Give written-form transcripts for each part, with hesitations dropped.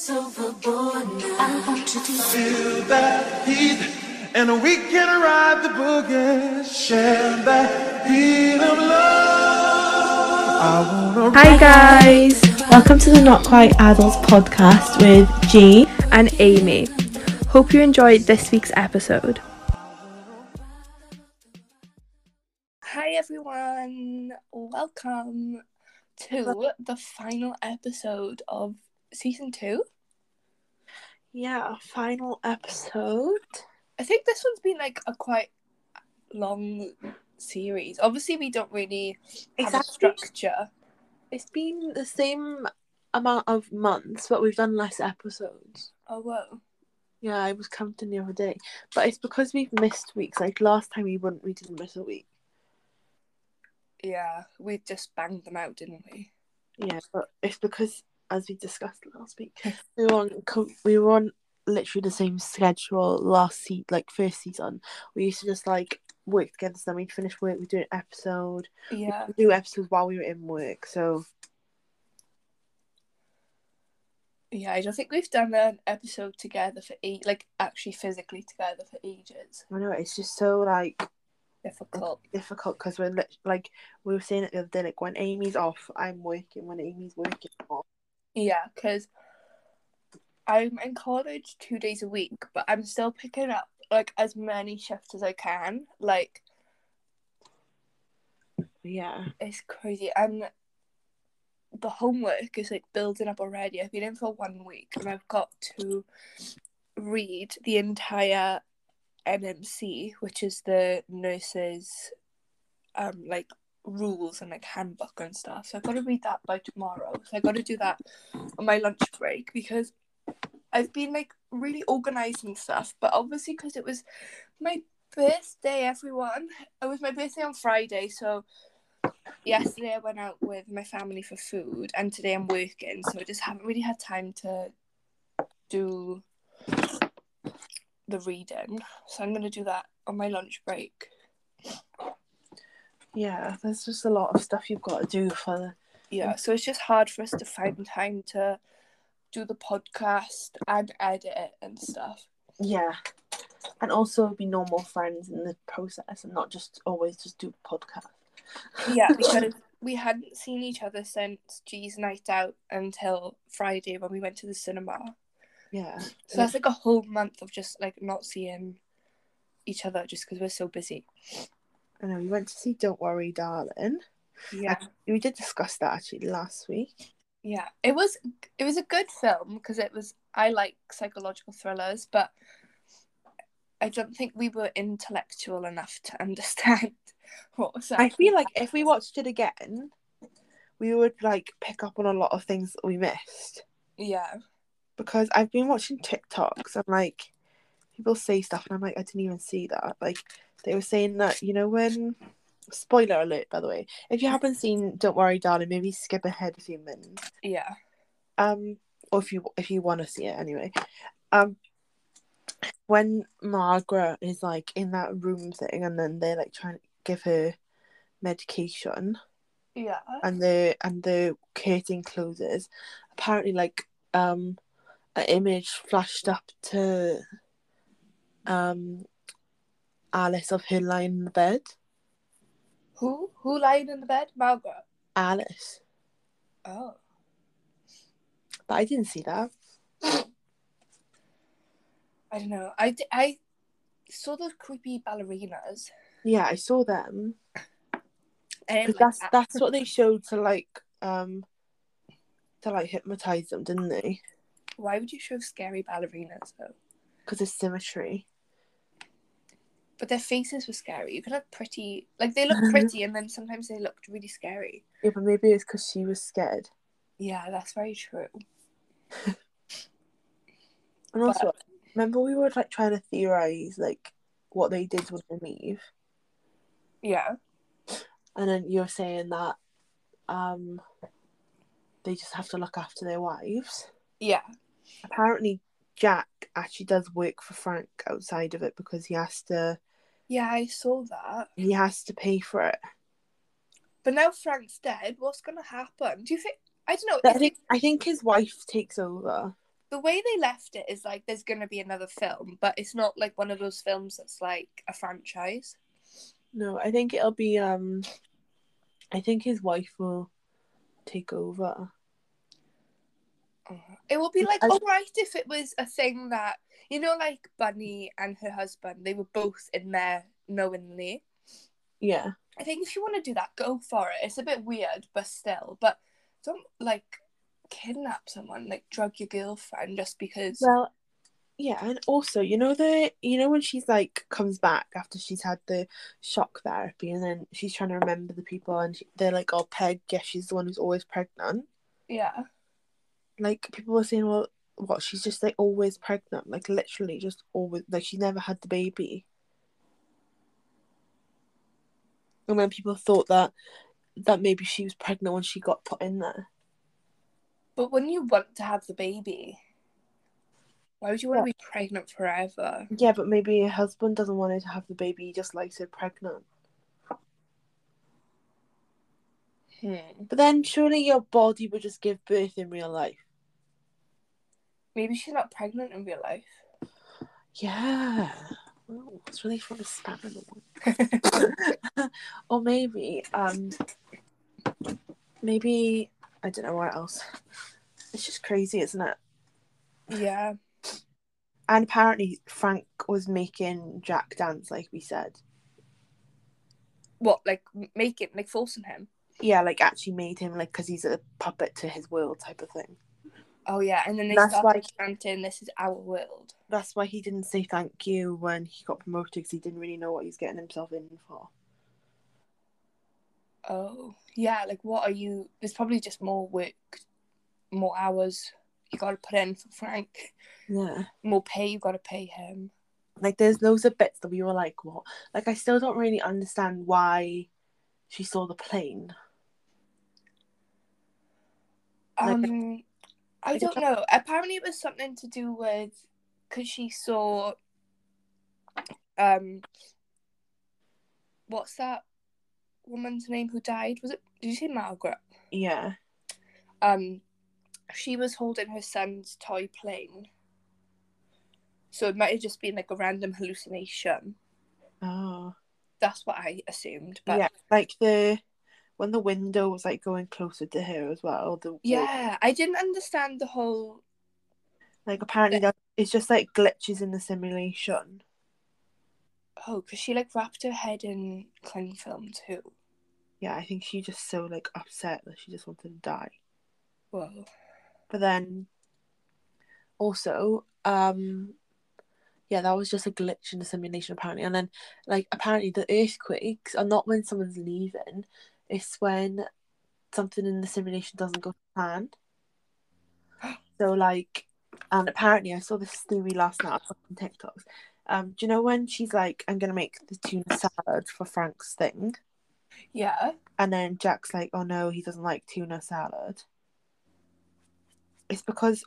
It's overboard now. I want you to feel that heat, and we can ride the boogie. Share that heat of love. Hi guys, welcome to the Not Quite Adults podcast with G and Amy. Hope you enjoyed this week's episode. Hi everyone, welcome to the final episode of Season 2? Yeah, final episode. I think this one's been like a quite long series. Obviously, we don't really have a structure. It's been the same amount of months, but we've done less episodes. Oh, whoa. Yeah, I was counting the other day. But it's because we've missed weeks. Like, last time we didn't miss a week. Yeah, we just banged them out, didn't we? Yeah, but it's because, as we discussed last week, we were on literally the same schedule first season. We used to just like work together, so then we'd finish work, we'd do an episode. Yeah, we'd do episodes while we were in work. So yeah, I don't think we've done an episode together for actually physically together for ages. I know, it's just so like difficult because we're like we were saying it the other day, like when Amy's off, I'm working. When Amy's working, off. Yeah, because I'm in college 2 days a week, but I'm still picking up, like, as many shifts as I can. Like, yeah. It's crazy. And the homework is, like, building up already. I've been in for 1 week, and I've got to read the entire NMC, which is the nurses' rules and like handbook and stuff, so I've got to read that by tomorrow. So I've got to do that on my lunch break, because I've been like really organised and stuff, but obviously because it was my birthday, everyone, it was my birthday on Friday, so yesterday I went out with my family for food, and today I'm working, so I just haven't really had time to do the reading, so I'm going to do that on my lunch break. Yeah, there's just a lot of stuff you've got to do for the... Yeah, so it's just hard for us to find time to do the podcast and edit it and stuff. Yeah, and also be normal friends in the process and not just always just do the podcast. Yeah, because we hadn't seen each other since G's night out until Friday when we went to the cinema. Yeah. So that's like a whole month of just like not seeing each other just because we're so busy. I know, we went to see Don't Worry Darling. Yeah. We did discuss that actually last week. Yeah. It was a good film because I like psychological thrillers, but I don't think we were intellectual enough to understand what was happening. I feel like if we watched it again, we would like pick up on a lot of things that we missed. Yeah. Because I've been watching TikToks and like people say stuff and I'm like, I didn't even see that. Like, they were saying that, you know, when... Spoiler alert, by the way. If you haven't seen Don't Worry Darling, maybe skip ahead a few minutes. Yeah. Or if you want to see it, anyway. When Margaret is, like, in that room thing, and then they're, like, trying to give her medication. Yeah. And the curtain closes. Apparently, like, an image flashed up to... Alice of her lying in the bed. Who lying in the bed? Margaret. Alice. Oh. But I didn't see that. I don't know. I saw those creepy ballerinas. Yeah, I saw them. That's what they showed to hypnotize them, didn't they? Why would you show scary ballerinas though? Because of symmetry. But their faces were scary. You could have pretty... Like, they looked pretty, and then sometimes they looked really scary. Yeah, but maybe it's because she was scared. Yeah, that's very true. And also, remember we were, like, trying to theorise, like, what they did with the leave? Yeah. And then you're saying that they just have to look after their wives. Yeah. Apparently... Jack actually does work for Frank outside of it because he has to... Yeah, I saw that. He has to pay for it. But now Frank's dead, what's going to happen? Do you think... I don't know. I think his wife takes over. the way they left it is like there's going to be another film, but it's not like one of those films that's like a franchise. No, I think it'll be I think his wife will take over. It will be like alright if it was a thing that, you know, like Bunny and her husband, they were both in there knowingly. Yeah. I think if you want to do that, go for it. It's a bit weird, but still. But don't, like, kidnap someone, like, drug your girlfriend just because... Well, yeah, and also, you know when she's, like, comes back after she's had the shock therapy and then she's trying to remember the people and they're like, oh, Peg, yeah, she's the one who's always pregnant. Yeah. Like, people were saying, well, what, she's just, like, always pregnant. Like, literally just always... Like, she never had the baby. And then people thought that maybe she was pregnant when she got put in there. But when you want to have the baby, why would you want to be pregnant forever? Yeah, but maybe her husband doesn't want her to have the baby, he just likes her pregnant. But then surely your body would just give birth in real life. Maybe she's not pregnant in real life. Yeah. Oh, it's really fun to stab in the one. Or maybe I don't know what else. It's just crazy, isn't it? Yeah. And apparently Frank was making Jack dance, like we said. What, like making, like forcing him? Yeah, like actually made him, like, because he's a puppet to his world type of thing. Oh, yeah, and then they started chanting, this is our world. That's why he didn't say thank you when he got promoted, because he didn't really know what he was getting himself in for. Oh, yeah, like, what are you... There's probably just more work, more hours you got to put in for Frank. Yeah. More pay you got to pay him. Like, there's loads of bits that we were like, what? Like, I still don't really understand why she saw the plane. Like, I don't know. Apparently it was something to do with... Because she saw... What's that woman's name who died? Was it... Did you say Margaret? Yeah. She was holding her son's toy plane. So it might have just been like a random hallucination. Oh. That's what I assumed. But... Yeah, like the... When the window was, like, going closer to her as well. Yeah, I didn't understand the whole... Like, apparently it's just, like, glitches in the simulation. Oh, because she, like, wrapped her head in cling film, too. Yeah, I think she just so, like, upset that she just wanted to die. Whoa. But then, also, yeah, that was just a glitch in the simulation, apparently. And then, like, apparently the earthquakes are not when someone's leaving... It's when something in the simulation doesn't go to plan. So, like, and apparently I saw this theory last night on TikToks. Do you know when she's like, I'm going to make the tuna salad for Frank's thing? Yeah. And then Jack's like, oh no, he doesn't like tuna salad. It's because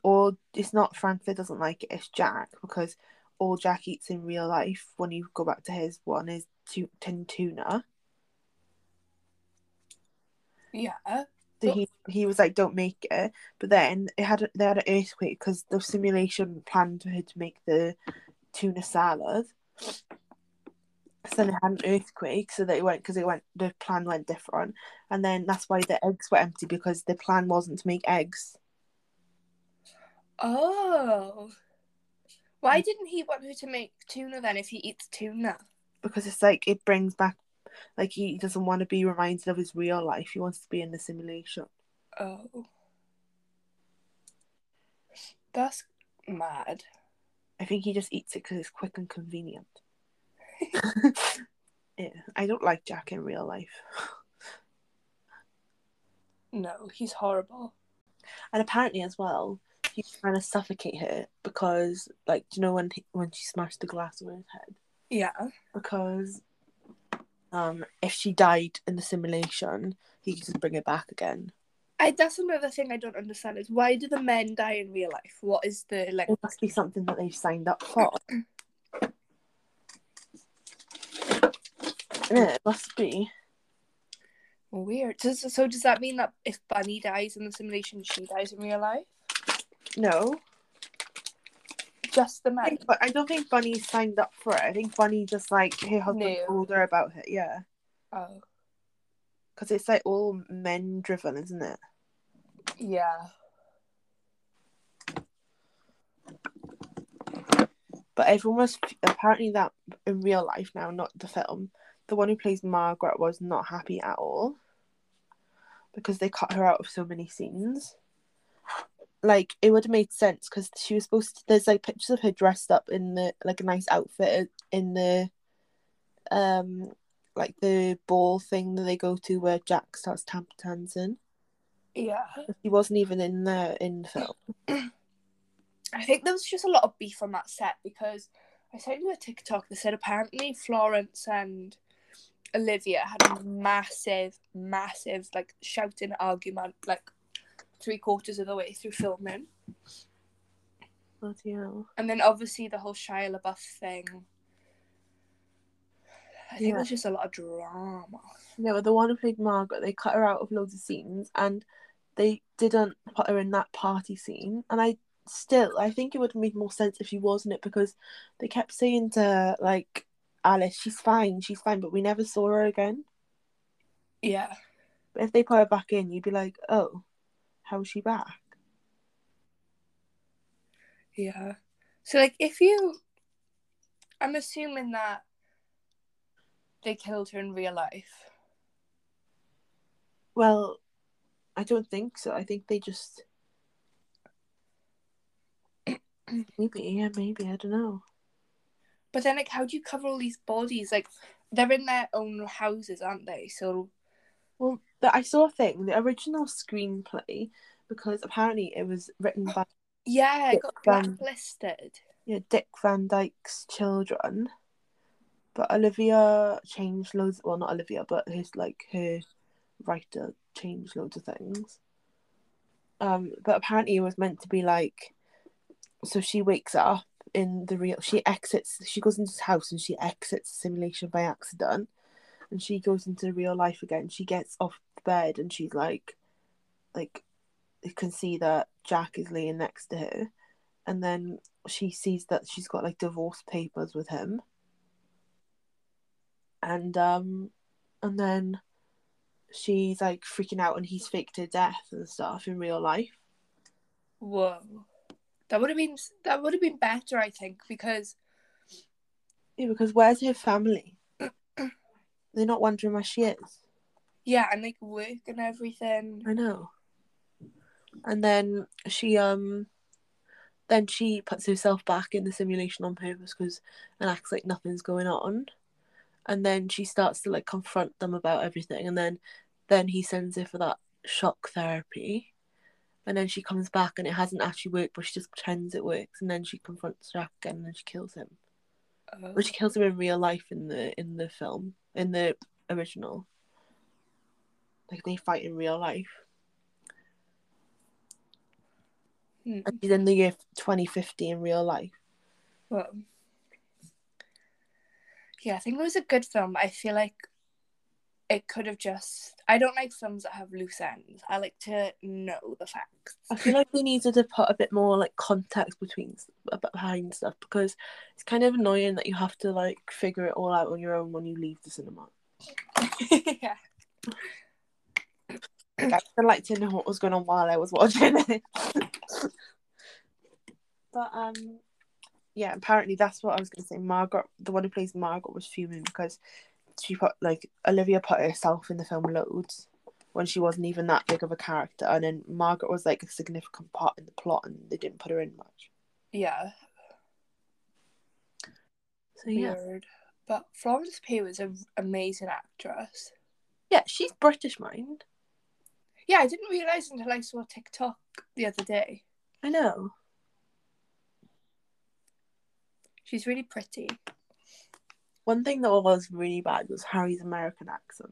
it's not Frank that doesn't like it, it's Jack. Because all Jack eats in real life, when you go back to his one, is tin tuna. Yeah. So he was like, don't make it. But then they had an earthquake because the simulation planned for her to make the tuna salad. So then they had an earthquake, so they went, because the plan went different. And then that's why the eggs were empty, because the plan wasn't to make eggs. Oh. Why didn't he want her to make tuna then if he eats tuna? Because it's like, it brings back, like, he doesn't want to be reminded of his real life. He wants to be in the simulation. Oh. That's mad. I think he just eats it because it's quick and convenient. Yeah, I don't like Jack in real life. No, he's horrible. And apparently as well, he's trying to suffocate her because, like, do you know when she smashed the glass on his head? Yeah. Because... if she died in the simulation, he could just bring her back again. That's another thing I don't understand, is why do the men die in real life? What is the... like? It must be something that they've signed up for. Yeah, it must be. Weird. So does that mean that if Bunny dies in the simulation, she dies in real life? No. just the men. But I don't think Bunny signed up for it. I think Bunny just, like, her husband told her about it. Yeah. Oh. Because it's, like, all men driven, isn't it? Yeah. But everyone was apparently that in real life now, not the film. The one who plays Margaret was not happy at all because they cut her out of so many scenes. Like, it would have made sense because she was supposed to. There's, like, pictures of her dressed up in the, like, a nice outfit in the like the ball thing that they go to where Jack starts dancing. Yeah, he wasn't even in there in the film. I think there was just a lot of beef on that set because I sent you a TikTok that said apparently Florence and Olivia had a massive, like, shouting argument, like, 3/4 of the way through filming. Bloody hell. And then obviously the whole Shia LaBeouf thing. I think there's just a lot of drama. Yeah, but the one who played Margaret, they cut her out of loads of scenes and they didn't put her in that party scene. And I think it would have made more sense if she wasn't it, because they kept saying to, like, Alice, she's fine, but we never saw her again. Yeah. But if they put her back in, you'd be like, oh, how's she back? Yeah. So, like, I'm assuming that they killed her in real life. Well, I don't think so. I think they just... Maybe, I don't know. But then, like, how do you cover all these bodies? Like, they're in their own houses, aren't they? So... Well, I saw a thing, the original screenplay, because apparently it was written by... Yeah, it got blacklisted. Yeah, Dick Van Dyke's children. But Olivia changed loads... Well, not Olivia, but her writer changed loads of things. But apparently it was meant to be, like... So she wakes up in the real... She goes into this house and she exits the simulation by accident. And she goes into real life again. She gets off the bed and she's like, you can see that Jack is laying next to her. And then she sees that she's got, like, divorce papers with him. And then she's, like, freaking out and he's faked her death and stuff in real life. Whoa. That would have been better, I think, because where's her family? They're not wondering where she is. Yeah, and, like, work and everything. I know. And then she puts herself back in the simulation on purpose and acts like nothing's going on. And then she starts to, like, confront them about everything. And then he sends her for that shock therapy. And then she comes back and it hasn't actually worked, but she just pretends it works. And then she confronts Jack again and then she kills him. But she kills him in real life in the film, in the original. Like, they fight in real life. Hmm. And she's in the year 2050 in real life. Well, yeah, I think it was a good film. I feel like it could have just... I don't like films that have loose ends. I like to know the facts. I feel like they needed to put a bit more, like, context behind stuff, because it's kind of annoying that you have to, like, figure it all out on your own when you leave the cinema. Yeah. Like, I would like to know what was going on while I was watching it. But, yeah, apparently that's what I was going to say. Margaret, the one who plays Margaret, was fuming because... She put, like, Olivia put herself in the film loads when she wasn't even that big of a character, and then Margaret was, like, a significant part in the plot and they didn't put her in much. Yeah. So, yeah. Weird. But Florence Pugh is an amazing actress. Yeah, she's British, mind. Yeah, I didn't realise until I saw TikTok the other day. I know. She's really pretty. One thing that was really bad was Harry's American accent.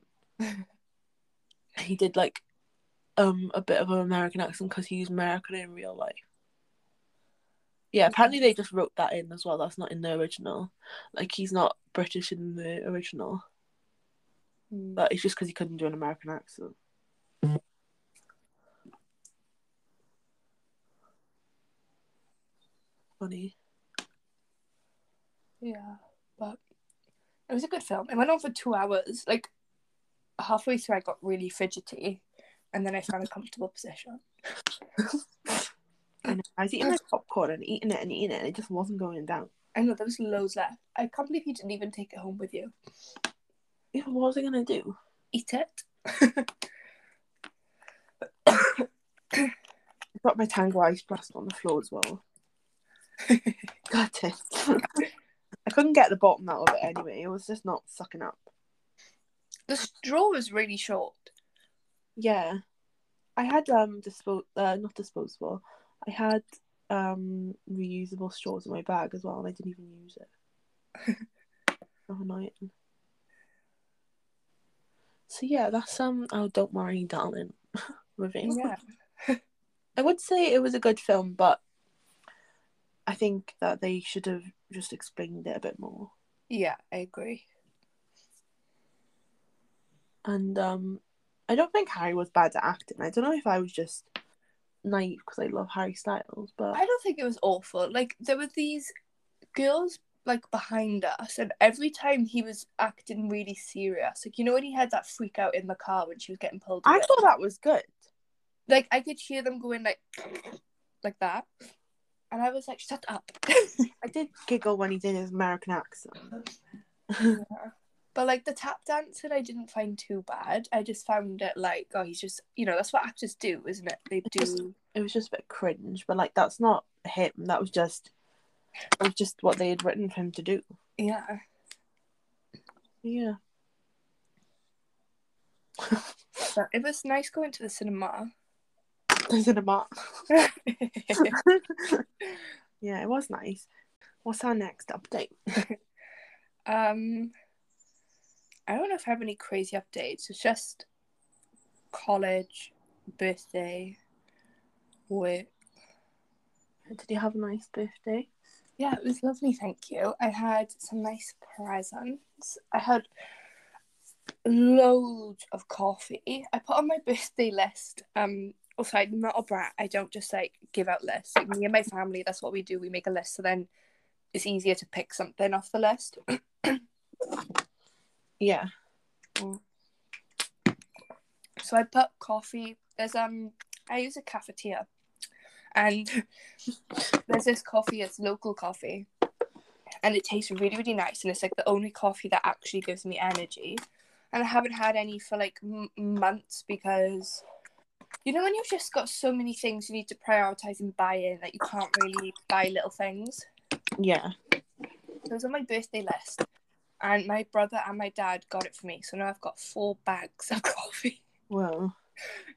He did, like, a bit of an American accent because he used American in real life. Yeah, apparently they just wrote that in as well. That's not in the original. Like, he's not British in the original. But it's just because he couldn't do an American accent. Funny. Yeah, but it was a good film. It went on for 2 hours. Like, halfway through, I got really fidgety, and then I found a comfortable position. I know. I was eating my popcorn and eating it, and it just wasn't going down. I know, there was loads left. I can't believe you didn't even take it home with you. Yeah, what was I going to do? Eat it? I got my Tango Ice Blast on the floor as well. Got it. I couldn't get the bottom out of it anyway. It was just not sucking up. The straw was really short. Yeah. I had reusable straws in my bag as well, and I didn't even use it. So annoying. So yeah, that's Don't Worry Darling review. Yeah. I would say it was a good film, but I think that they should have just explained it a bit more. Yeah, I agree. And I don't think Harry was bad at acting. I don't know if I was just naive because I love Harry Styles, but I don't think it was awful. Like, there were these girls like behind us, and every time he was acting really serious. Like, you know when he had that freak out in the car when she was getting pulled away? I thought that was good. Like, I could hear them going like that, and I was like, shut up. I did giggle when he did his American accent. Yeah. But, like, the tap dancing I didn't find too bad. I just found it, like, oh, he's just... You know, that's what actors do, isn't it? They do... It was just a bit cringe, but, like, that's not him. That was just... It was just what they had written for him to do. Yeah. Yeah. It was nice going to the cinema. The cinema. Yeah, it was nice. What's our next update? I don't know if I have any crazy updates. It's just college, birthday, work. Did you have a nice birthday? Yeah, it was lovely, thank you. I had some nice presents. I had loads of coffee. I put on my birthday list. Also, I'm not a brat. I don't just, like, give out lists. Like, me and my family, that's what we do. We make a list, so then it's easier to pick something off the list. Yeah. Mm. So I put coffee. There's I use a cafetiere, and there's this coffee. It's local coffee, and it tastes really, really nice. And it's like the only coffee that actually gives me energy. And I haven't had any for like months because, you know, when you've just got so many things you need to prioritize and buy in, that you can't really buy little things. Yeah. So it was on my birthday list. And my brother and my dad got it for me. So now I've got 4 bags of coffee. Wow.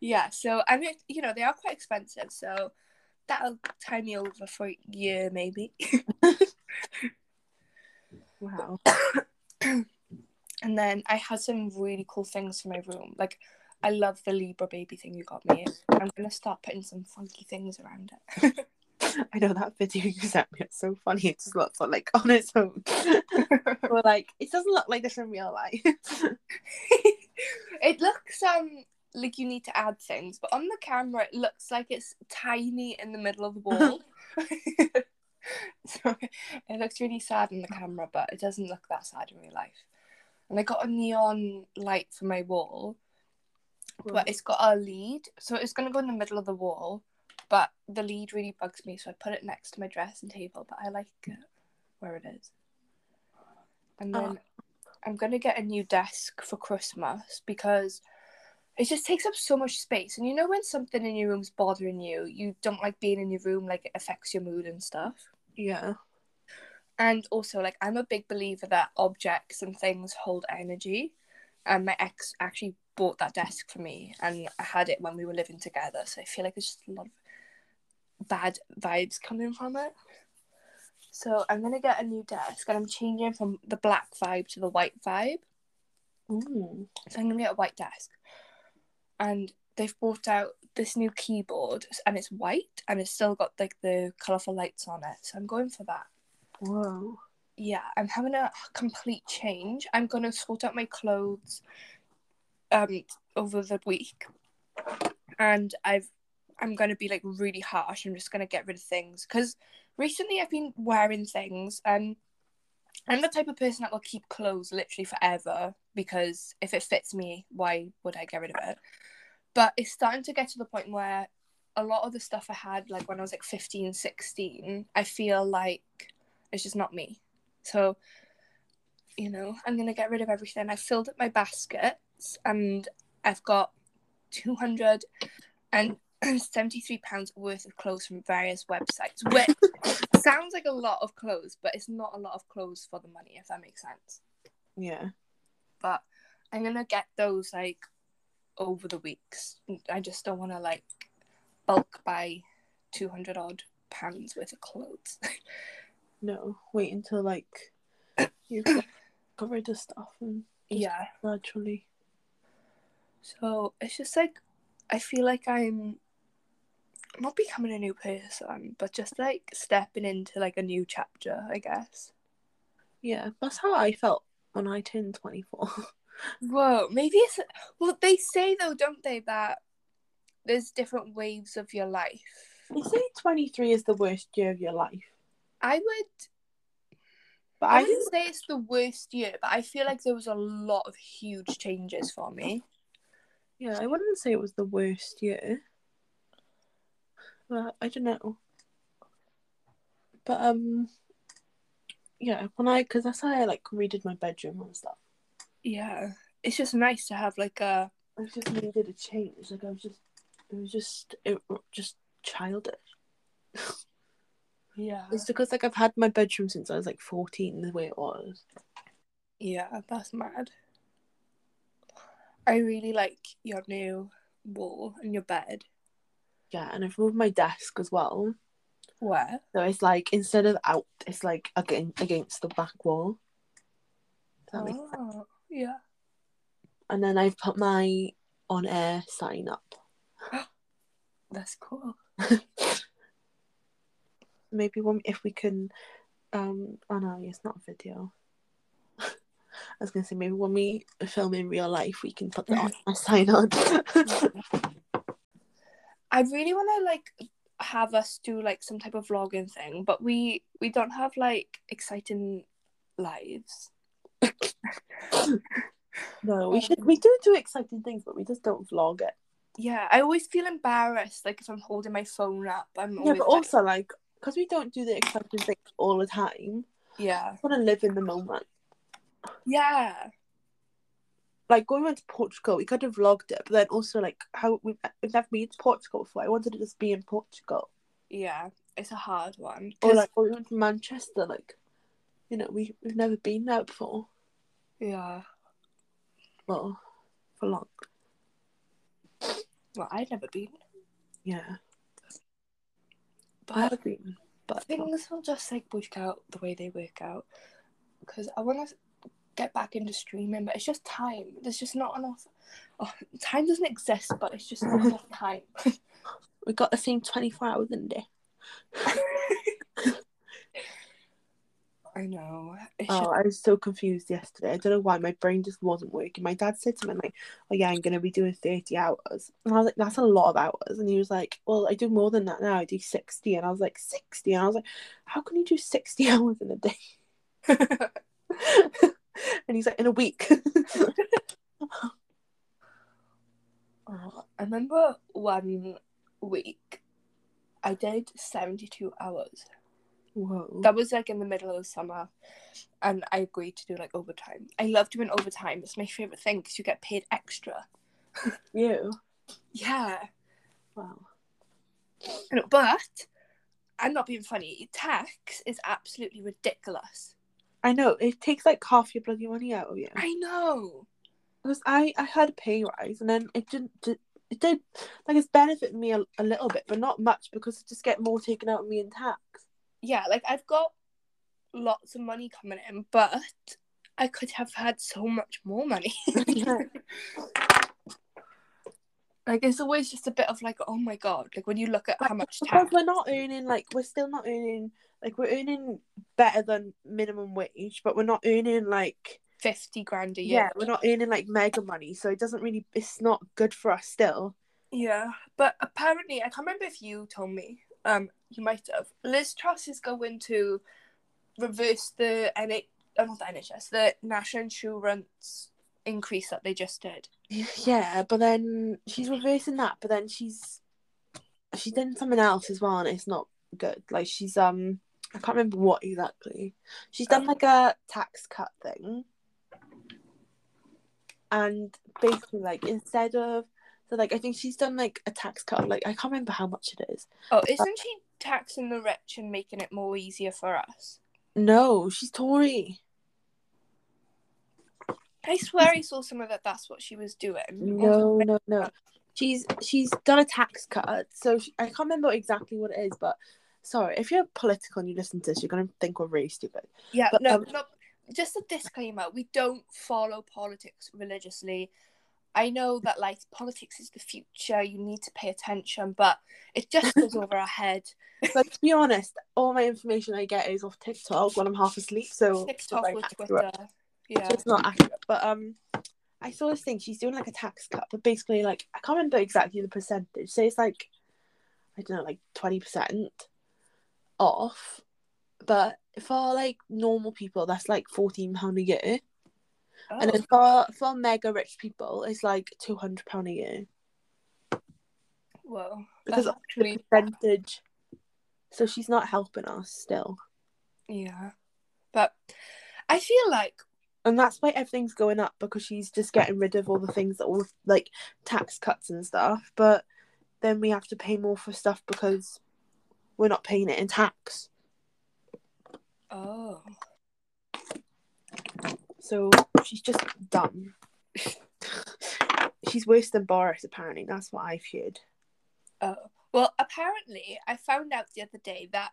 Yeah, so, I mean, you know, they are quite expensive. So that'll tie me over for a year, maybe. Wow. And then I had some really cool things for my room. Like, I love the Libra baby thing you got me. I'm going to start putting some funky things around it. I know that video you sent me, it's so funny. It just looks like on its own. We're like, it doesn't look like this in real life. It looks like you need to add things, but on the camera it looks like it's tiny in the middle of the wall. So it looks really sad in the camera, but it doesn't look that sad in real life. And I got a neon light for my wall. Cool. But it's got a lead, so it's going to go in the middle of the wall. But the lead really bugs me, so I put it next to my dressing table, but I like it where it is. And then I'm going to get a new desk for Christmas because it just takes up so much space. And you know when something in your room's bothering you, you don't like being in your room, like it affects your mood and stuff. Yeah. And also, like, I'm a big believer that objects and things hold energy. And my ex actually bought that desk for me, and I had it when we were living together, so I feel like there's just a lot of bad vibes coming from it. So I'm gonna get a new desk, and I'm changing from the black vibe to the white vibe. Ooh. So I'm gonna get a white desk, and they've brought out this new keyboard, and it's white, and it's still got like the colourful lights on it, so I'm going for that. Whoa. Yeah, I'm having a complete change. I'm gonna sort out my clothes over the week, and I'm going to be, like, really harsh. I'm just going to get rid of things. Because recently I've been wearing things, and I'm the type of person that will keep clothes literally forever, because if it fits me, why would I get rid of it? But it's starting to get to the point where a lot of the stuff I had, like, when I was, like, 15, 16, I feel like it's just not me. So, you know, I'm going to get rid of everything. I filled up my baskets, and I've got £273 worth of clothes from various websites, which sounds like a lot of clothes, but it's not a lot of clothes for the money, if that makes sense. Yeah. But I'm going to get those, like, over the weeks. I just don't want to, like, bulk buy 200 odd pounds worth of clothes. No, wait until, like, you got rid of stuff and yeah, gradually. So it's just like, I feel like I'm not becoming a new person, but just like stepping into like a new chapter, I guess. Yeah, that's how I felt when I turned 24. Whoa, maybe it's, well, they say though, don't they, that there's different waves of your life. They say 23 is the worst year of your life. I wouldn't say it's the worst year, but I feel like there was a lot of huge changes for me. Yeah, I wouldn't say it was the worst year. I don't know. But, yeah, because that's how I, like, redid my bedroom and stuff. Yeah, it's just nice to have, like, a... I just needed a change. Like, it was just childish. Yeah. It's because, like, I've had my bedroom since I was, like, 14, the way it was. Yeah, that's mad. I really like your new wall and your bed. Yeah, and I've moved my desk as well. Where? So it's, like, instead of out, it's, like, against the back wall. Does that make sense? Yeah. And then I've put my on-air sign up. That's cool. Maybe if we can... oh, no, it's not a video. I was going to say, maybe when we film in real life, we can put that on our sign on. I really want to, like, have us do, like, some type of vlogging thing, but we don't have, like, exciting lives. No, we do exciting things, but we just don't vlog it. Yeah, I always feel embarrassed, like, if I'm holding my phone up. Yeah, but also, like, because we don't do the exciting things all the time. Yeah. I just want to live in the moment. Yeah. Like, when we went to Portugal, we could have vlogged it, but then also, like, how we've never been to Portugal before. I wanted to just be in Portugal. Yeah, it's a hard one. Or, like, when we went to Manchester, like, you know, we've never been there before. Yeah. Well, for long. Well, I've never been. Yeah. But I have been. But things will just, like, work out the way they work out. Because I want to get back into streaming, but it's just time. There's just not enough. Oh, time doesn't exist, but it's just not enough time. We got the same 24 hours in a day. I know. I was so confused yesterday. I don't know why. My brain just wasn't working. My dad said to me, like, oh, yeah, I'm going to be doing 30 hours. And I was like, that's a lot of hours. And he was like, well, I do more than that now. I do 60. And I was like, 60? And I was like, how can you do 60 hours in a day? And he's like, in a week. Oh, I remember one week I did 72 hours. Whoa. That was, like, in the middle of the summer, and I agreed to do, like, overtime. I love doing overtime. It's my favourite thing because you get paid extra. You? Yeah. Wow. But I'm not being funny. Tax is absolutely ridiculous. I know. It takes, like, half your bloody money out of you. I know. Because I had a pay rise, and then it did, like, it's benefited me a little bit, but not much, because I just get more taken out of me in tax. Yeah, like, I've got lots of money coming in, but I could have had so much more money. Yeah. Like, it's always just a bit of, like, oh, my God. Like, when you look at, like, how much tax... Because we're earning better than minimum wage, but we're not earning, like... 50 grand a year. Yeah, we're not earning, like, mega money, so it doesn't really... It's not good for us still. Yeah, but apparently... I can't remember if you told me... you might have. Liz Truss is going to reverse the not the NHS, the National Insurance increase that they just did. Yeah, but then she's reversing that, but then she's done something else as well, and it's not good. Like, she's I can't remember what exactly. She's done like a tax cut thing. And basically, like, instead of, so like, I think she's done like a tax cut of, like, I can't remember how much it is. Oh, isn't she taxing the rich and making it more easier for us? No, she's Tory. I swear I saw somewhere that that's what she was doing. No. She's done a tax cut, so I can't remember exactly what it is, but sorry, if you're political and you listen to this, you're going to think we're really stupid. Yeah, but, just a disclaimer, we don't follow politics religiously. I know that, like, politics is the future, you need to pay attention, but it just goes over our head. But to be honest, all my information I get is off TikTok when I'm half asleep, so... TikTok or Twitter, yeah. So it's not accurate, but I saw this thing, she's doing, like, a tax cut, but basically, like, I can't remember exactly the percentage, so it's, like, I don't know, like, 20% off, but for, like, normal people, that's, like, £14 a year. Oh. And then for mega rich people, it's like £200 a year. Whoa. Because of the percentage. So she's not helping us still. Yeah. But I feel like... And that's why everything's going up, because she's just getting rid of all the things that all, like, tax cuts and stuff. But then we have to pay more for stuff because we're not paying it in tax. Oh. So she's just dumb. She's worse than Boris, apparently. That's what I've heard. Oh. Well, apparently, I found out the other day that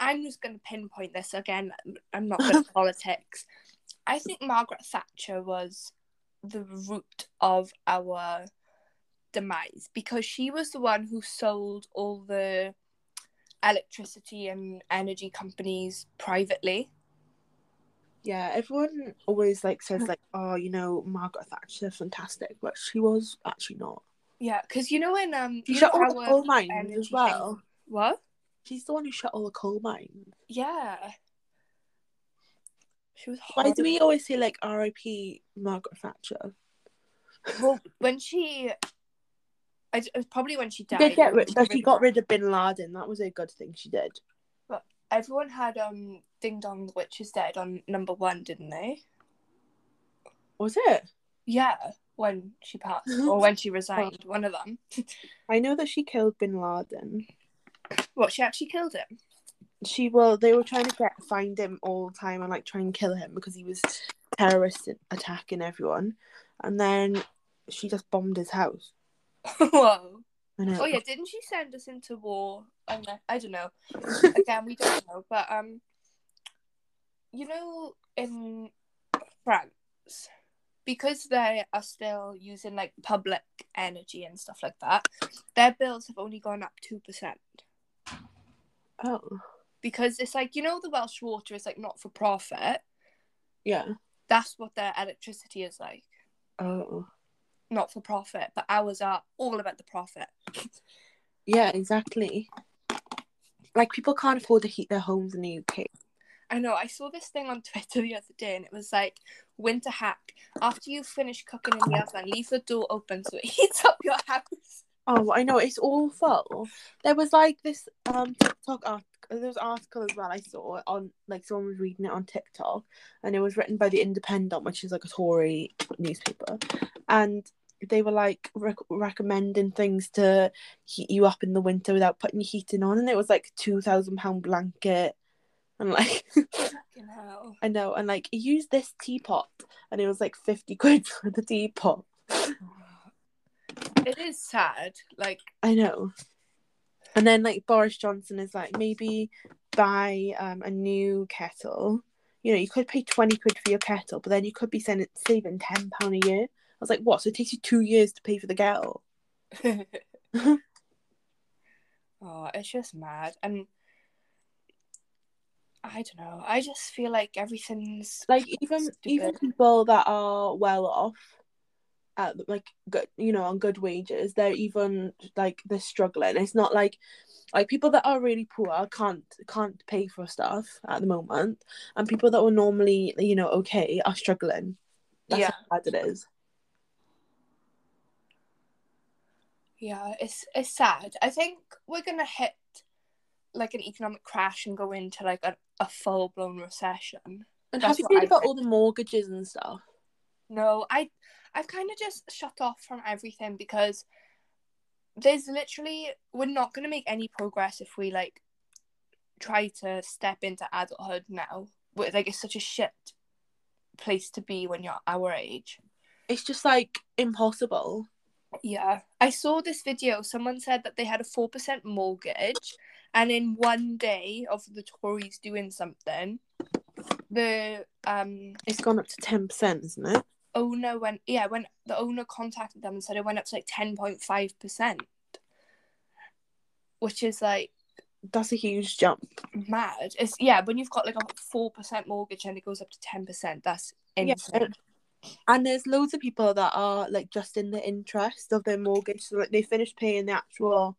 I'm just going to pinpoint this again. I'm not good at politics. I think Margaret Thatcher was the root of our demise, because she was the one who sold all the electricity and energy companies privately. Yeah, everyone always, like, says, like, oh, you know, Margaret Thatcher, fantastic, but she was actually not. Yeah, because, you know, when... She shut all the coal mines as well. What? She's the one who shut all the coal mines. Yeah. She was horrible. Why do we always say, like, R.I.P. Margaret Thatcher? Well, when she... It was probably when she died. She got rid of Bin Laden. That was a good thing she did. Everyone had Ding Dong the Witch is Dead on number 1, didn't they? Was it? Yeah, when she passed or when she resigned, one of them. I know that she killed Bin Laden. What, she actually killed him? They were trying to find him all the time and, like, try and kill him because he was terrorist attacking everyone, and then she just bombed his house. Whoa. Oh yeah, didn't she send us into war? I don't know. Again, we don't know. But you know, in France, because they are still using, like, public energy and stuff like that, their bills have only gone up 2%. Oh. Because it's like, you know, the Welsh water is, like, not for profit. Yeah. That's what their electricity is like. Oh. Not for profit, but ours are all about the profit. Yeah, exactly. Like, people can't afford to heat their homes in the UK. I know, I saw this thing on Twitter the other day, and it was like, winter hack. After you finish cooking in the oven, leave the door open so it heats up your house. Oh, I know, it's awful. There was, like, this TikTok article as well I saw on, like, someone was reading it on TikTok, and it was written by The Independent, which is, like, a Tory newspaper. And they were, like, recommending things to heat you up in the winter without putting your heating on. And it was, like, £2,000 blanket. And, like... Fucking hell. I know. And, like, use this teapot. And it was, like, 50 quid for the teapot. It is sad. Like... I know. And then, like, Boris Johnson is, like, maybe buy a new kettle. You know, you could pay 20 quid for your kettle, but then you could be saving £10 a year. I was like, what? So it takes you 2 years to pay for the girl. Oh, it's just mad. And I don't know. I just feel like everything's... Like, even people that are well off, at like good, you know, on good wages. They're even like they're struggling. It's not like people that are really poor can't pay for stuff at the moment, and people that were normally, you know, okay are struggling. That's how bad it is. Yeah, it's sad. I think we're gonna hit like an economic crash and go into like a full blown recession. And have you heard about all the mortgages and stuff? No, I've kind of just shut off from everything because there's literally, we're not going to make any progress if we, like, try to step into adulthood now. Like, it's such a shit place to be when you're our age. It's just, like, impossible. Yeah. I saw this video. Someone said that they had a 4% mortgage, and in one day of the Tories doing something, it's gone up to 10%, isn't it? Owner when the owner contacted them and said it went up to like 10.5%, which is like, that's a huge jump. Mad. It's when you've got like a 4% mortgage and it goes up to 10%, that's insane. Yeah. And there's loads of people that are like just in the interest of their mortgage, so like they finished paying the actual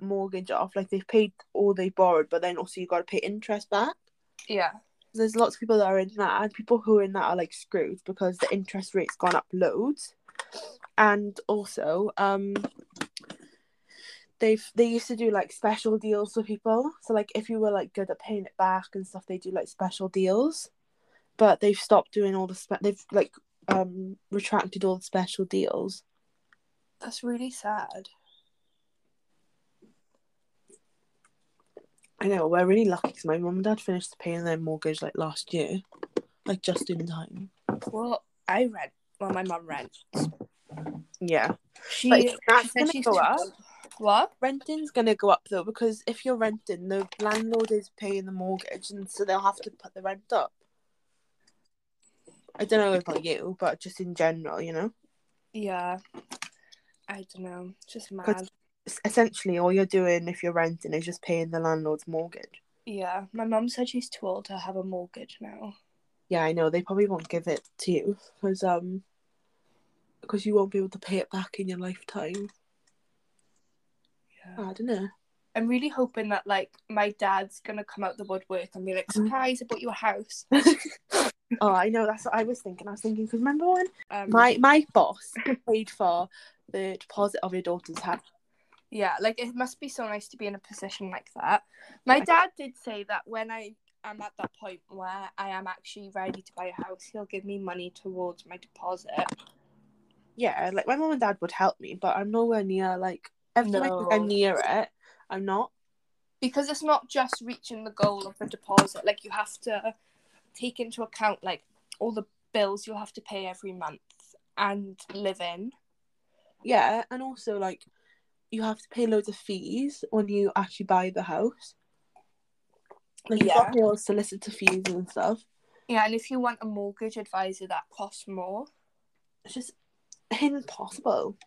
mortgage off, like they've paid all they borrowed, but then also you got to pay interest back. Yeah. There's lots of people that are in that, and people who are in that are like screwed because the interest rate's gone up loads. And also, they used to do like special deals for people. So like if you were like good at paying it back and stuff, they do like special deals. But they've stopped doing all the they've like retracted all the special deals. That's really sad. I know, we're really lucky because my mum and dad finished paying their mortgage like last year, like just in time. Well, my mum rents. Yeah. She's going to go up. What? Renting's going to go up though, because if you're renting, the landlord is paying the mortgage, and so they'll have to put the rent up. I don't know about you, but just in general, you know? Yeah. I don't know. It's just mad. Essentially all you're doing if you're renting is just paying the landlord's mortgage. Yeah, my mum said she's too old to have a mortgage now. Yeah, I know, they probably won't give it to you because you won't be able to pay it back in your lifetime. Yeah, I don't know. I'm really hoping that like my dad's gonna come out the woodwork and be like, surprise, I bought you a house. Oh, I know, that's what I was thinking. Because remember when my boss paid for the deposit of your daughter's house? Yeah, like, it must be so nice to be in a position like that. My dad did say that when I am at that point where I am actually ready to buy a house, he'll give me money towards my deposit. Yeah, like, my mum and dad would help me, but I'm nowhere near, like, every time I think I'm near it, I'm not. Because it's not just reaching the goal of the deposit. Like, you have to take into account, like, all the bills you'll have to pay every month and live in. Yeah, and also, like, you have to pay loads of fees when you actually buy the house. Like, you've got your solicitor fees and stuff. Yeah, and if you want a mortgage advisor, that costs more. It's just impossible.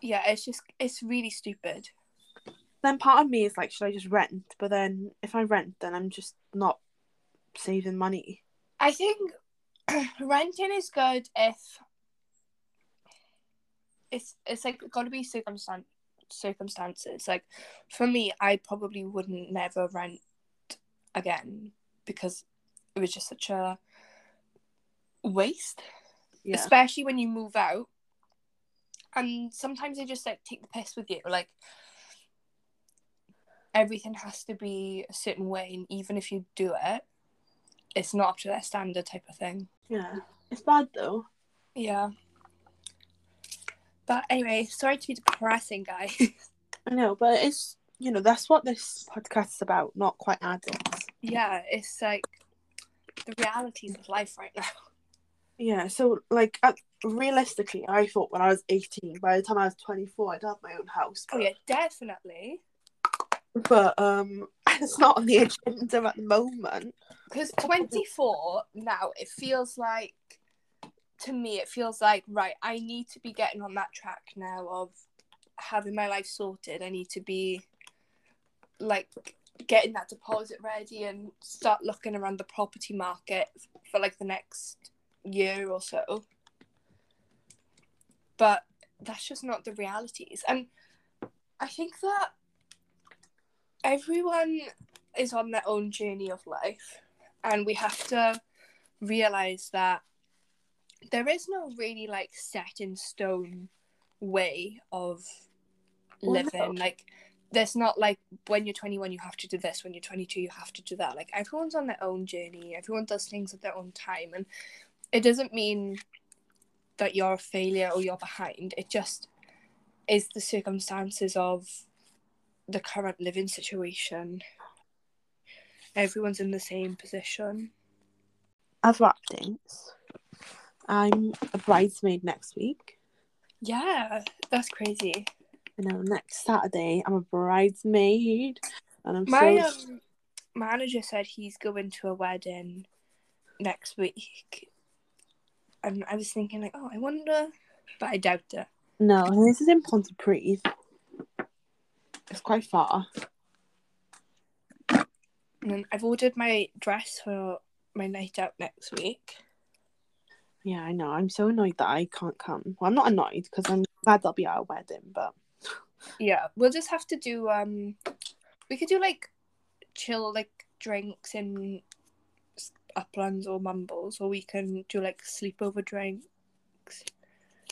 Yeah, it's really stupid. Then part of me is like, should I just rent? But then if I rent, then I'm just not saving money. I think renting is good if it's like got to be circumstances. Like, for me, I probably wouldn't never rent again because it was just such a waste. Yeah. Especially when you move out, and sometimes they just like take the piss with you, like everything has to be a certain way, and even if you do it, it's not up to their standard type of thing. Yeah, it's bad though. Yeah. But anyway, sorry to be depressing, guys. I know, but it's, you know, that's what this podcast is about, Not Quite Adults. Yeah, it's like the realities of life right now. Yeah, so like realistically, I thought when I was 18, by the time I was 24, I'd have my own house. But... Oh yeah, definitely. But it's not on the agenda at the moment. Because 24 now, it feels like, to me, it feels like, right, I need to be getting on that track now of having my life sorted. I need to be, like, getting that deposit ready and start looking around the property market for, like, the next year or so. But that's just not the realities. And I think that everyone is on their own journey of life, and we have to realise that there is no really, like, set in stone way of living. Oh, no. Like, there's not, like, when you're 21, you have to do this. When you're 22, you have to do that. Like, everyone's on their own journey. Everyone does things at their own time. And it doesn't mean that you're a failure or you're behind. It just is the circumstances of the current living situation. Everyone's in the same position. I've wrapped things. I'm a bridesmaid next week. Yeah, that's crazy. I know, next Saturday I'm a bridesmaid. And My manager said he's going to a wedding next week. And I was thinking, like, oh, I wonder, but I doubt it. No, this is in Ponte Preta. It's quite far. And I've ordered my dress for my night out next week. Yeah, I know. I'm so annoyed that I can't come. Well, I'm not annoyed because I'm glad I'll be at a wedding, but yeah, we'll just have to do. We could do like chill, like drinks in Uplands or Mumbles, or we can do like sleepover drinks.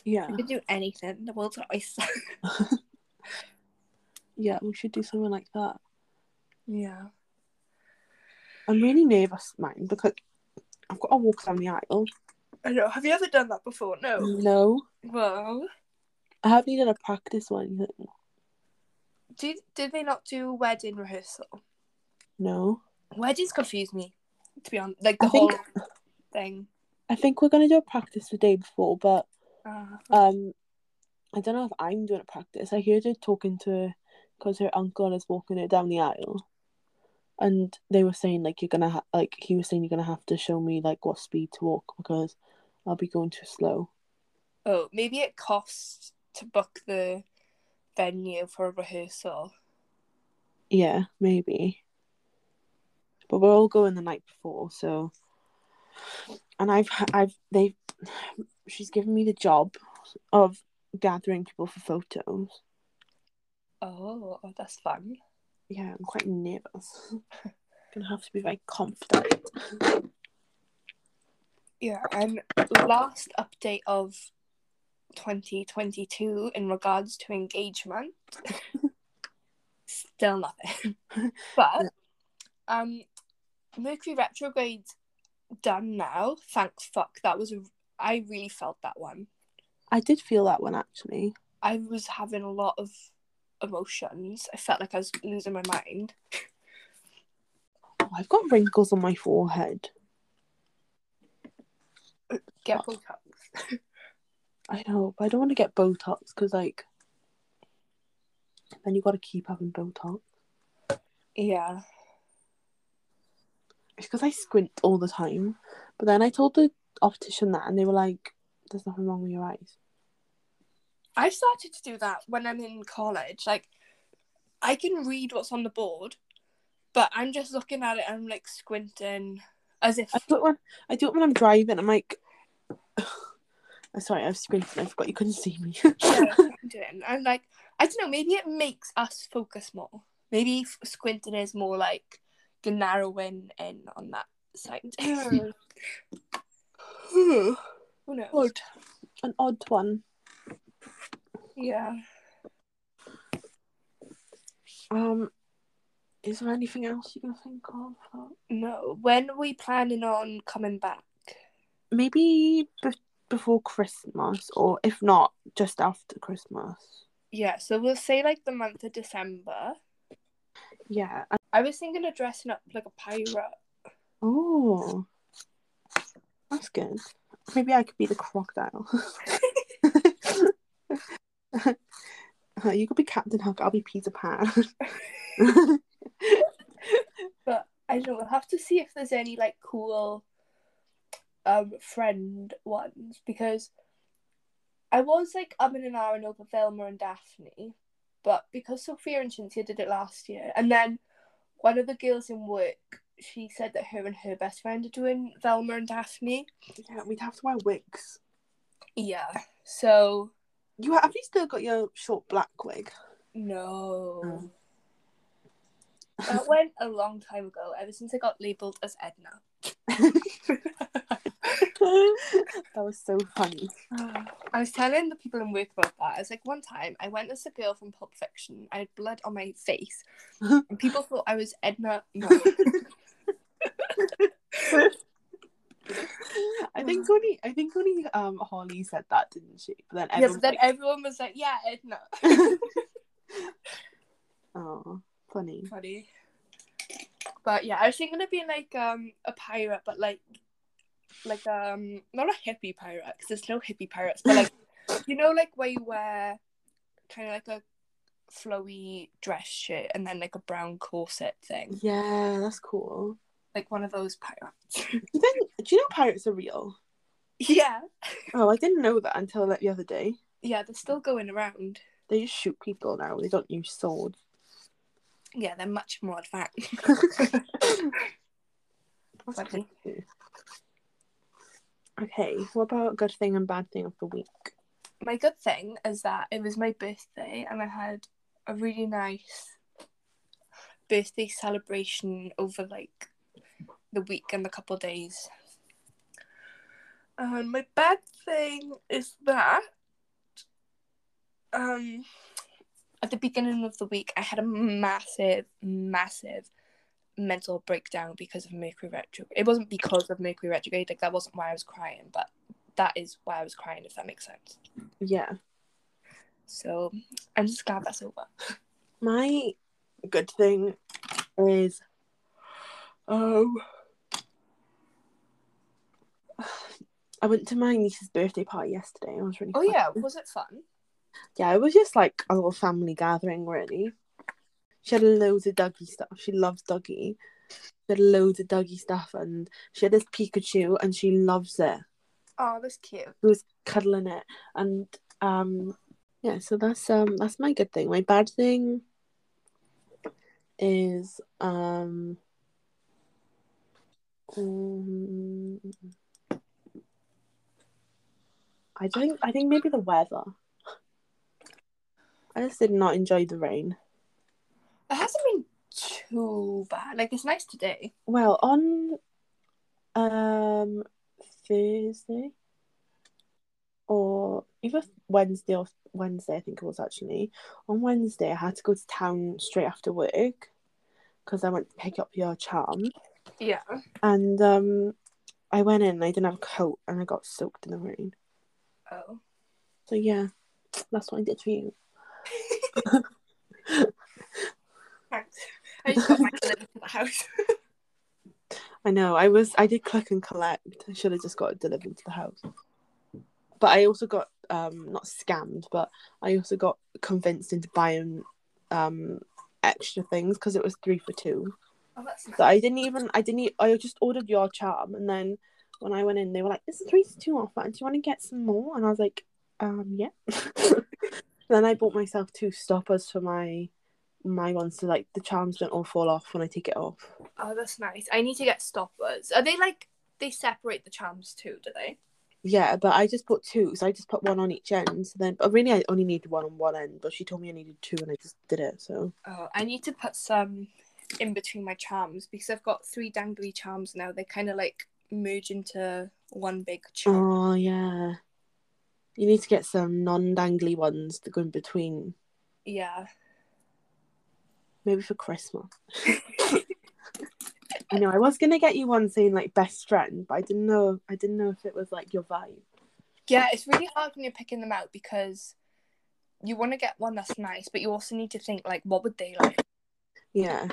Yeah, we could do anything. The world's at ice. Yeah, we should do something like that. Yeah, I'm really nervous, mine, because I've got to walk down the aisle. I know. Have you ever done that before? No. No. Well, I have needed a practice one. Did they not do wedding rehearsal? No. Weddings confuse me, to be honest. Like, the whole thing. I think we're going to do a practice the day before, but I don't know if I'm doing a practice. I heard her talking to her because her uncle is walking her down the aisle. And they were saying, like, he was saying, you're going to have to show me, like, what speed to walk because I'll be going too slow. Oh, maybe it costs to book the venue for a rehearsal. Yeah, maybe. But we're all going the night before, so. And she's given me the job of gathering people for photos. Oh, that's fun. Yeah, I'm quite nervous. Gonna have to be very confident. Yeah, last update of 2022 in regards to engagement. Still nothing. But Mercury retrograde's done now. Thanks, fuck. I really felt that one. I did feel that one, actually. I was having a lot of emotions. I felt like I was losing my mind. Oh, I've got wrinkles on my forehead. Get Botox. I know, but I don't want to get Botox because, like, then you got to keep having Botox. Yeah. It's because I squint all the time. But then I told the optician that, and they were like, "There's nothing wrong with your eyes." I started to do that when I'm in college. Like, I can read what's on the board, but I'm just looking at it and I'm, like, squinting as if... I do it when I'm driving. I'm like... I'm sorry, I was squinting. I forgot you couldn't see me. Yeah, I'm like... I don't know, maybe it makes us focus more. Maybe squinting is more, like, the narrowing in on that side. Oh, no. Odd. An odd one. Yeah. Is there anything else you can think of? No. When are we planning on coming back? Maybe before Christmas, or if not, just after Christmas. Yeah, so we'll say, like, the month of December. Yeah. I was thinking of dressing up like a pirate. Oh. That's good. Maybe I could be the crocodile. You could be Captain Hook, I'll be Peter Pan. But I don't know, we'll have to see if there's any, like, cool friend ones, because I was, like, umming and ahhing over Velma and Daphne, but because Sophia and Cynthia did it last year, and then one of the girls in work, she said that her and her best friend are doing Velma and Daphne. Yeah, we'd have to wear wigs. Yeah, so You have you still got your short black wig? No. Oh. That went a long time ago, ever since I got labelled as Edna. That was so funny. I was telling the people in work about that. I was like, one time I went as a girl from Pulp Fiction. I had blood on my face. And people thought I was Edna. No. I think only Holly said that, didn't she? But then everyone, everyone was like, yeah, Edna. Oh, funny. But yeah, I was thinking of being like a pirate, but like not a hippie pirate, because there's no hippie pirates, but like you know, like where you wear kind of like a flowy dress shirt and then like a brown corset thing. Yeah, that's cool. Like one of those pirates. Do you know pirates are real? Yeah. Oh, I didn't know that until like the other day. Yeah, they're still going around. They just shoot people now. They don't use swords. Yeah, they're much more advanced. Okay, what about good thing and bad thing of the week? My good thing is that it was my birthday and I had a really nice birthday celebration over like the week and the couple of days. And my bad thing is that at the beginning of the week I had a massive mental breakdown because of Mercury retrograde. It wasn't because of Mercury retrograde, like that wasn't why I was crying, but that is why I was crying, if that makes sense. Yeah. So I'm just glad that's over. My good thing is I went to my niece's birthday party yesterday. It was really fun. Oh yeah, was it fun? Yeah, it was just like a little family gathering really. She had loads of Dougie stuff. She loves Dougie. She had loads of Dougie stuff, and she had this Pikachu, and she loves it. Oh, that's cute. She was cuddling it, and yeah. So that's my good thing. My bad thing is I think maybe the weather. I just did not enjoy the rain. It hasn't been too bad. Like, it's nice today. Well, on Thursday or either Wednesday, I think it was actually. On Wednesday, I had to go to town straight after work because I went to pick up your charm. Yeah. And I went in and I didn't have a coat and I got soaked in the rain. Oh. So, yeah, that's what I did for you. Thanks. I just got my delivered to the house. I know. I did click and collect. I should have just got it delivered to the house. But I also got not scammed, but I also got convinced into buying extra things because it was 3 for 2. Oh, that's nice. So I just ordered your charm, and then when I went in they were like, "It's a 3 for 2 offer. Do you want to get some more?" And I was like, yeah. Then I bought myself 2 stoppers for my ones, so like the charms don't all fall off when I take it off. Oh, that's nice. I need to get stoppers. Are they like they separate the charms too, do they? Yeah, but I just bought 2, so I just put one on each end. So then, but really I only needed one on one end, but she told me I needed 2 and I just did it. So I need to put some in between my charms because I've got 3 dangly charms now. They kind of like merge into one big charm. Oh yeah, you need to get some non-dangly ones to go in between. Yeah. Maybe for Christmas. I know, I was going to get you one saying, like, best friend, but I didn't know if it was, like, your vibe. Yeah, it's really hard when you're picking them out because you want to get one that's nice, but you also need to think, like, what would they like? Yeah.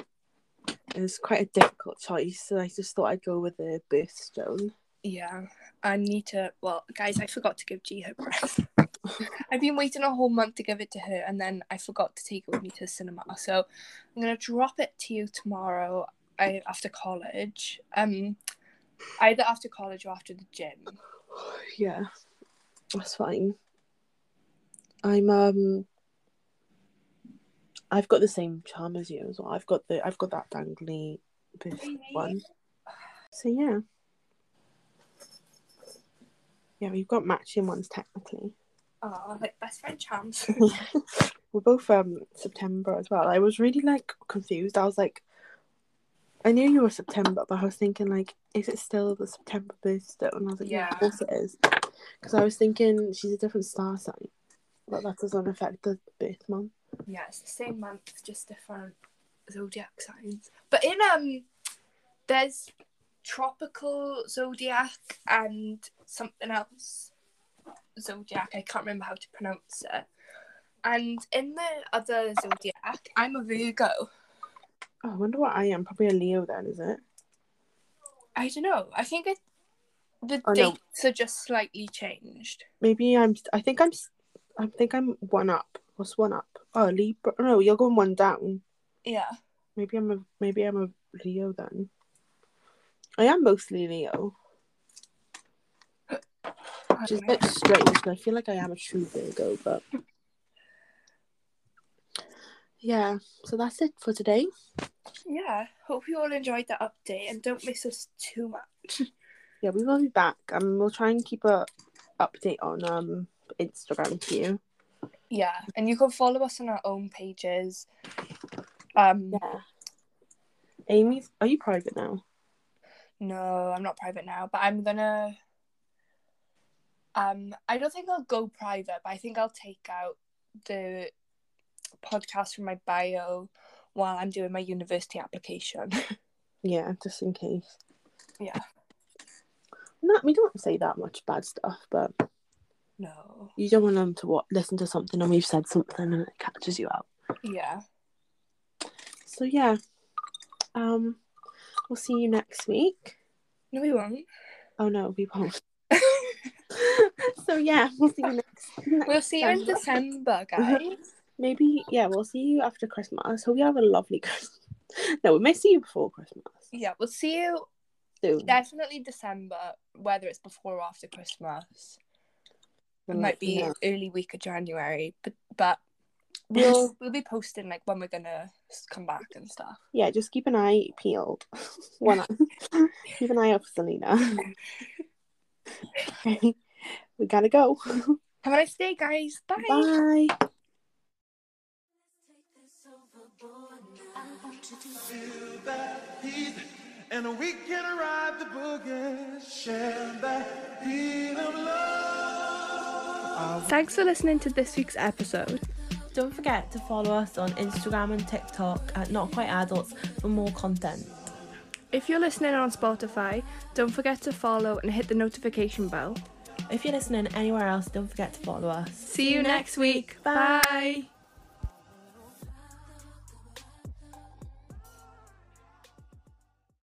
It was quite a difficult choice, so I just thought I'd go with a birthstone. Yeah. I need to... Well, guys, I forgot to give G her breath. I've been waiting a whole month to give it to her, and then I forgot to take it with me to the cinema. So I'm gonna drop it to you tomorrow after college, either after college or after the gym. Yeah, that's fine. I'm I've got the same charm as you as well. I've got that dangly one. So yeah, we've got matching ones technically. are like best friend chums. We're both September as well. I was really like confused. I was like, I knew you were September, but I was thinking like, is it still the September birthday? And I was like, yeah, of course it is, because I was thinking she's a different star sign, but that doesn't affect the birth month. Yeah, it's the same month, just different zodiac signs. But in there's tropical zodiac and something else zodiac. I can't remember how to pronounce it. And in the other zodiac, I'm a Virgo. Oh, I wonder what I am. Probably a Leo then, is it? I don't know. I think the dates are just slightly changed. Maybe I think I'm one up. What's one up? Oh, Libra. No, you're going one down. Yeah. Maybe I'm a Leo then. I am mostly Leo. Which is a bit strange, because I feel like I am a true Virgo, but... yeah, so that's it for today. Yeah, hope you all enjoyed that update, and don't miss us too much. Yeah, we will be back, and we'll try and keep a update on Instagram for you. Yeah, and you can follow us on our own pages. Yeah. Amy's... are you private now? No, I'm not private now, but I'm gonna... I don't think I'll go private, but I think I'll take out the podcast from my bio while I'm doing my university application. Yeah, just in case. Yeah. No, we don't say that much bad stuff, but... no. You don't want them to listen to something and we've said something and it catches you out. Yeah. So, yeah. We'll see you next week. No, we won't. Oh, no, we won't. So, yeah, we'll see you next we'll see December. You in December, guys. Maybe, yeah, we'll see you after Christmas. Hope you have a lovely Christmas. No, we may see you before Christmas. Yeah, we'll see you soon. Definitely December, whether it's before or after Christmas. It might be early week of January, but we'll be posting like when we're gonna come back and stuff. Yeah, just keep an eye peeled. One eye. Keep an eye out for Selena. Okay, we gotta go. Have a nice day, guys. Bye. Bye. And we can ride the boogie, share that beat of love. Thanks for listening to this week's episode. Don't forget to follow us on Instagram and TikTok at Not Quite Adults for more content. If you're listening on Spotify, don't forget to follow and hit the notification bell. If you're listening anywhere else, don't forget to follow us. See you next week. Bye.